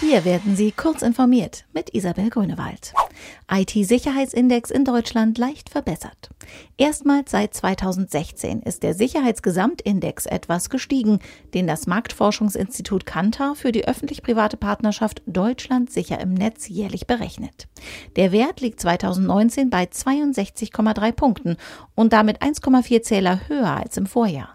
Hier werden Sie kurz informiert mit Isabel Grünewald. IT-Sicherheitsindex in Deutschland leicht verbessert. Erstmals seit 2016 ist der Sicherheitsgesamtindex etwas gestiegen, den das Marktforschungsinstitut Kantar für die öffentlich-private Partnerschaft Deutschland sicher im Netz jährlich berechnet. Der Wert liegt 2019 bei 62,3 Punkten und damit 1,4 Zähler höher als im Vorjahr.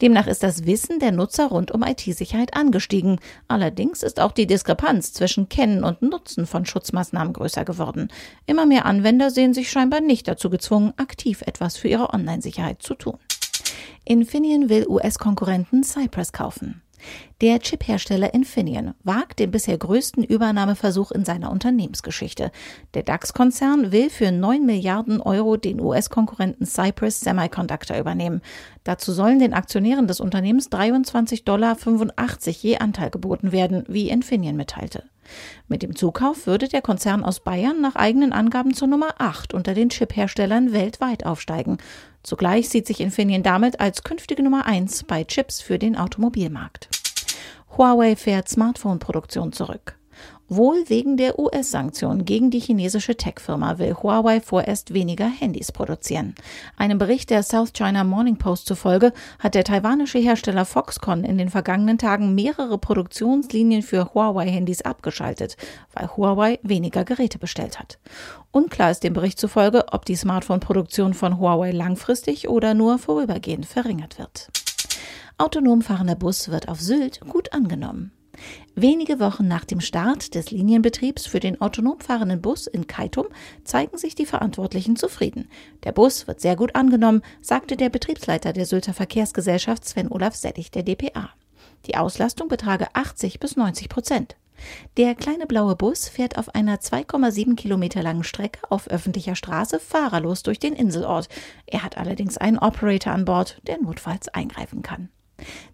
Demnach ist das Wissen der Nutzer rund um IT-Sicherheit angestiegen. Allerdings ist auch die Diskrepanz zwischen Kennen und Nutzen von Schutzmaßnahmen größer geworden. Immer mehr Anwender sehen sich scheinbar nicht dazu gezwungen, aktiv etwas für ihre Online-Sicherheit zu tun. Infineon will US-Konkurrenten Cypress kaufen. Der Chiphersteller Infineon wagt den bisher größten Übernahmeversuch in seiner Unternehmensgeschichte. Der DAX-Konzern will für 9 Milliarden Euro den US-Konkurrenten Cypress Semiconductor übernehmen. Dazu sollen den Aktionären des Unternehmens $23,85 je Anteil geboten werden, wie Infineon mitteilte. Mit dem Zukauf würde der Konzern aus Bayern nach eigenen Angaben zur Nummer 8 unter den Chipherstellern weltweit aufsteigen. Zugleich sieht sich Infineon damit als künftige Nummer 1 bei Chips für den Automobilmarkt. Huawei fährt Smartphone-Produktion zurück. Wohl wegen der US-Sanktionen gegen die chinesische Tech-Firma will Huawei vorerst weniger Handys produzieren. Einem Bericht der South China Morning Post zufolge hat der taiwanische Hersteller Foxconn in den vergangenen Tagen mehrere Produktionslinien für Huawei-Handys abgeschaltet, weil Huawei weniger Geräte bestellt hat. Unklar ist dem Bericht zufolge, ob die Smartphone-Produktion von Huawei langfristig oder nur vorübergehend verringert wird. Autonom fahrender Bus wird auf Sylt gut angenommen. Wenige Wochen nach dem Start des Linienbetriebs für den autonom fahrenden Bus in Keitum zeigen sich die Verantwortlichen zufrieden. Der Bus wird sehr gut angenommen, sagte der Betriebsleiter der Sylter Verkehrsgesellschaft Sven Olaf Settig der dpa. Die Auslastung betrage 80-90%. Der kleine blaue Bus fährt auf einer 2,7 Kilometer langen Strecke auf öffentlicher Straße fahrerlos durch den Inselort. Er hat allerdings einen Operator an Bord, der notfalls eingreifen kann.